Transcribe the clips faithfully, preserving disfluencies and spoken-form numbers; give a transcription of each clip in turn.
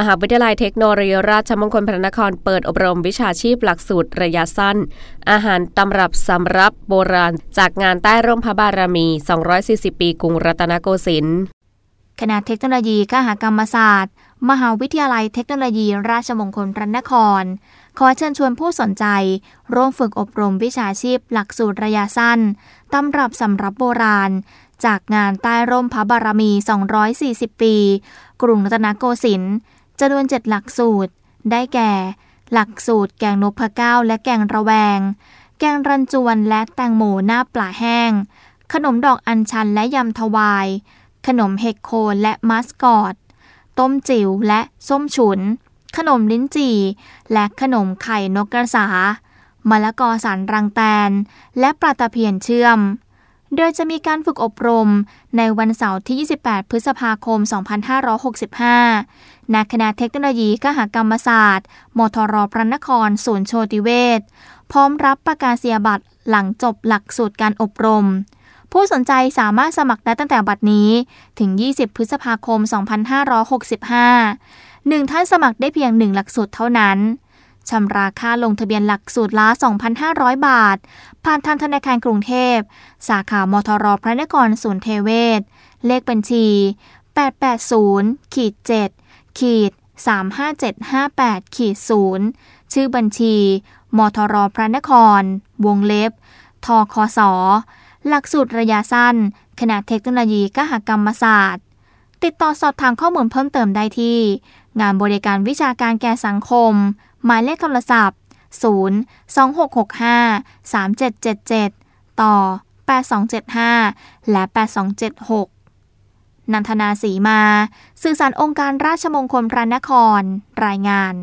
มหาวิทยาลัยเทคโนโลยีราชมงคลพระนครเปิดอบรมวิชาชีพหลักสูตรระยะสั้นอาหารตำรับสำรับโบราณจากงานใต้ร่มพระบารมีสองร้อยสี่สิบปีกรุงรัตนโกสินทร์คณะเทคโนโลยีคหกรรมศาสตร์มหาวิทยาลัยเทคโนโลยีราชมงคลพระนครขอเชิญชวนผู้สนใจร่วมฝึกอบรมวิชาชีพหลักสูตรระยะสั้นตำรับสำรับโบราณจากงานใต้ร่มพระบารมีสองร้อยสี่สิบปีกรุงรัตนโกสินทร์จำนวนเจ็ดหลักสูตรได้แก่หลักสูตรแกงนกพะเก้าและแกงระแวงแกงรันจวนและแตงโมหน้าปลาแห้งขนมดอกอัญชันและยำทวายขนมเห็ดโคนและมัสกอตต้มจิ๋วและส้มฉุนขนมลิ้นจี่และขนมไข่นกกระสามะละกอสารรังแตนและปลาตะเพียนเชื่อมโดยจะมีการฝึกอบรมในวันเสาร์ที่ยี่สิบแปดพฤษภาคมสองพันห้าร้อยหกสิบห้าณคณะเทคโนโลยีคหกรรมศาสตร์มทรพระนครศูนย์โชติเวชพร้อมรับประกาศนียบัตรหลังจบหลักสูตรการอบรมผู้สนใจสามารถสมัครได้ตั้งแต่บัดนี้ถึงยี่สิบพฤษภาคมสองพันห้าร้อยหกสิบห้า หนึ่งท่านสมัครได้เพียงหนึ่งหลักสูตรเท่านั้นชำระค่าลงทะเบียนหลักสูตรละ สองพันห้าร้อย บาทผ่านทางธนาคารกรุงเทพสาขามทรพระนครศูนย์เทเวศเลขบัญชี แปด แปด ศูนย์ เจ็ด สาม ห้า เจ็ด ห้า แปด ศูนย์ ชื่อบัญชีมทรพระนครวงเล็บทคสหลักสูตรระยะสั้นคณะเทคโนโลยีคหกรรมศาสตร์ติดต่อสอบถามข้อมูลเพิ่มเติมได้ที่งานบริการวิชาการแก่สังคมหมายเลขโทรศัพท์ศูนย์ สอง หก หก ห้า สาม เจ็ด เจ็ด เจ็ดต่อแปด สอง เจ็ด ห้าและแปด สอง เจ็ด หกนันทนาสีมาสื่อสารองค์การราชมงคลพระนครรายงาน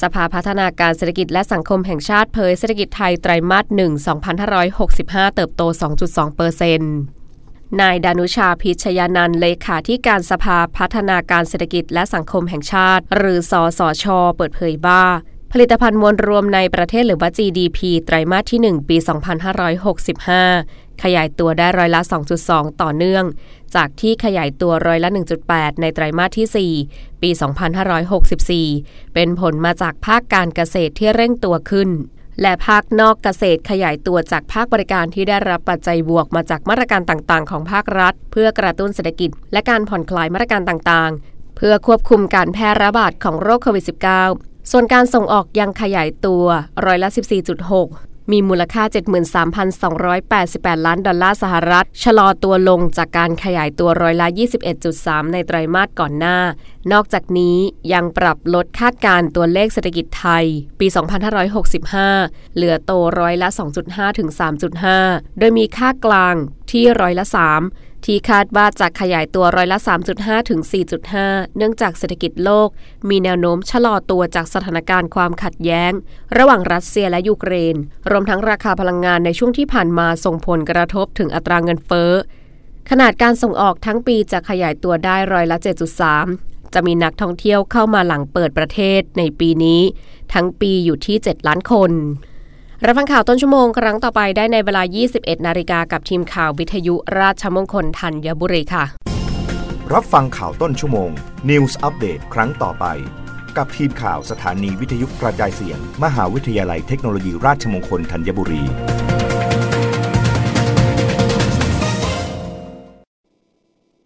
สภาพัฒนาการเศรษฐกิจและสังคมแห่งชาติเผยเศรษฐกิจไทยไตรมาสหนึ่ง สองพันห้าร้อยหกสิบห้าเติบโต สองจุดสองเปอร์เซ็นต์นายดานุชาพิชยานันท์เลขาธิการสภาพัฒนาการเศรษฐกิจและสังคมแห่งชาติหรือสสช.เปิดเผยว่าผลิตภัณฑ์มวลรวมในประเทศหรือว่า จี ดี พี ไตรมาสที่หนึ่งปีสองพันห้าร้อยหกสิบห้าขยายตัวได้ร้อยละ สองจุดสอง ต่อเนื่องจากที่ขยายตัวร้อยละ หนึ่งจุดแปด ในไตรมาสที่สี่ปีสองพันห้าร้อยหกสิบสี่เป็นผลมาจากภาคการเกษตรที่เร่งตัวขึ้นและภาคนอกเกษตรขยายตัวจากภาคบริการที่ได้รับปัจจัยบวกมาจากมาตรการต่างๆของภาครัฐเพื่อกระตุ้นเศรษฐกิจและการผ่อนคลายมาตรการต่างๆเพื่อควบคุมการแพร่ระบาดของโรคโควิด สิบเก้า ส่วนการส่งออกยังขยายตัวร้อยละ สิบสี่จุดหก มีมูลค่า เจ็ดหมื่นสามพันสองร้อยแปดสิบแปด ล้านดอลลาร์สหรัฐชะลอตัวลงจากการขยายตัวร้อยละ ยี่สิบเอ็ดจุดสาม ในไตรมาสก่อนหน้านอกจากนี้ยังปรับลดคาดการณ์ตัวเลขเศรษฐกิจไทยปีสองพันห้าร้อยหกสิบห้าเหลือโตร้อยละ สองจุดห้า ถึง สามจุดห้า โดยมีค่ากลางที่ร้อยละ สามที่คาดว่าจะขยายตัวร้อยละ สามจุดห้า ถึง สี่จุดห้า เนื่องจากเศรษฐกิจโลกมีแนวโน้มชะลอตัวจากสถานการณ์ความขัดแย้งระหว่างรัสเซียและยูเครนรวมทั้งราคาพลังงานในช่วงที่ผ่านมาส่งผลกระทบถึงอัตราเงินเฟ้อขนาดการส่งออกทั้งปีจะขยายตัวได้ร้อยละ เจ็ดจุดสามจะมีนักท่องเที่ยวเข้ามาหลังเปิดประเทศในปีนี้ทั้งปีอยู่ที่เจ็ดล้านคนรับฟังข่าวต้นชั่วโมงครั้งต่อไปได้ในเวลา ยี่สิบเอ็ด นาฬิกากับทีมข่าววิทยุราชมงคลธัญบุรีค่ะรับฟังข่าวต้นชั่วโมง News Update ครั้งต่อไปกับทีมข่าวสถานีวิทยุกระจายเสียงมหาวิทยาลัยเทคโนโลยีราชมงคลธัญบุรี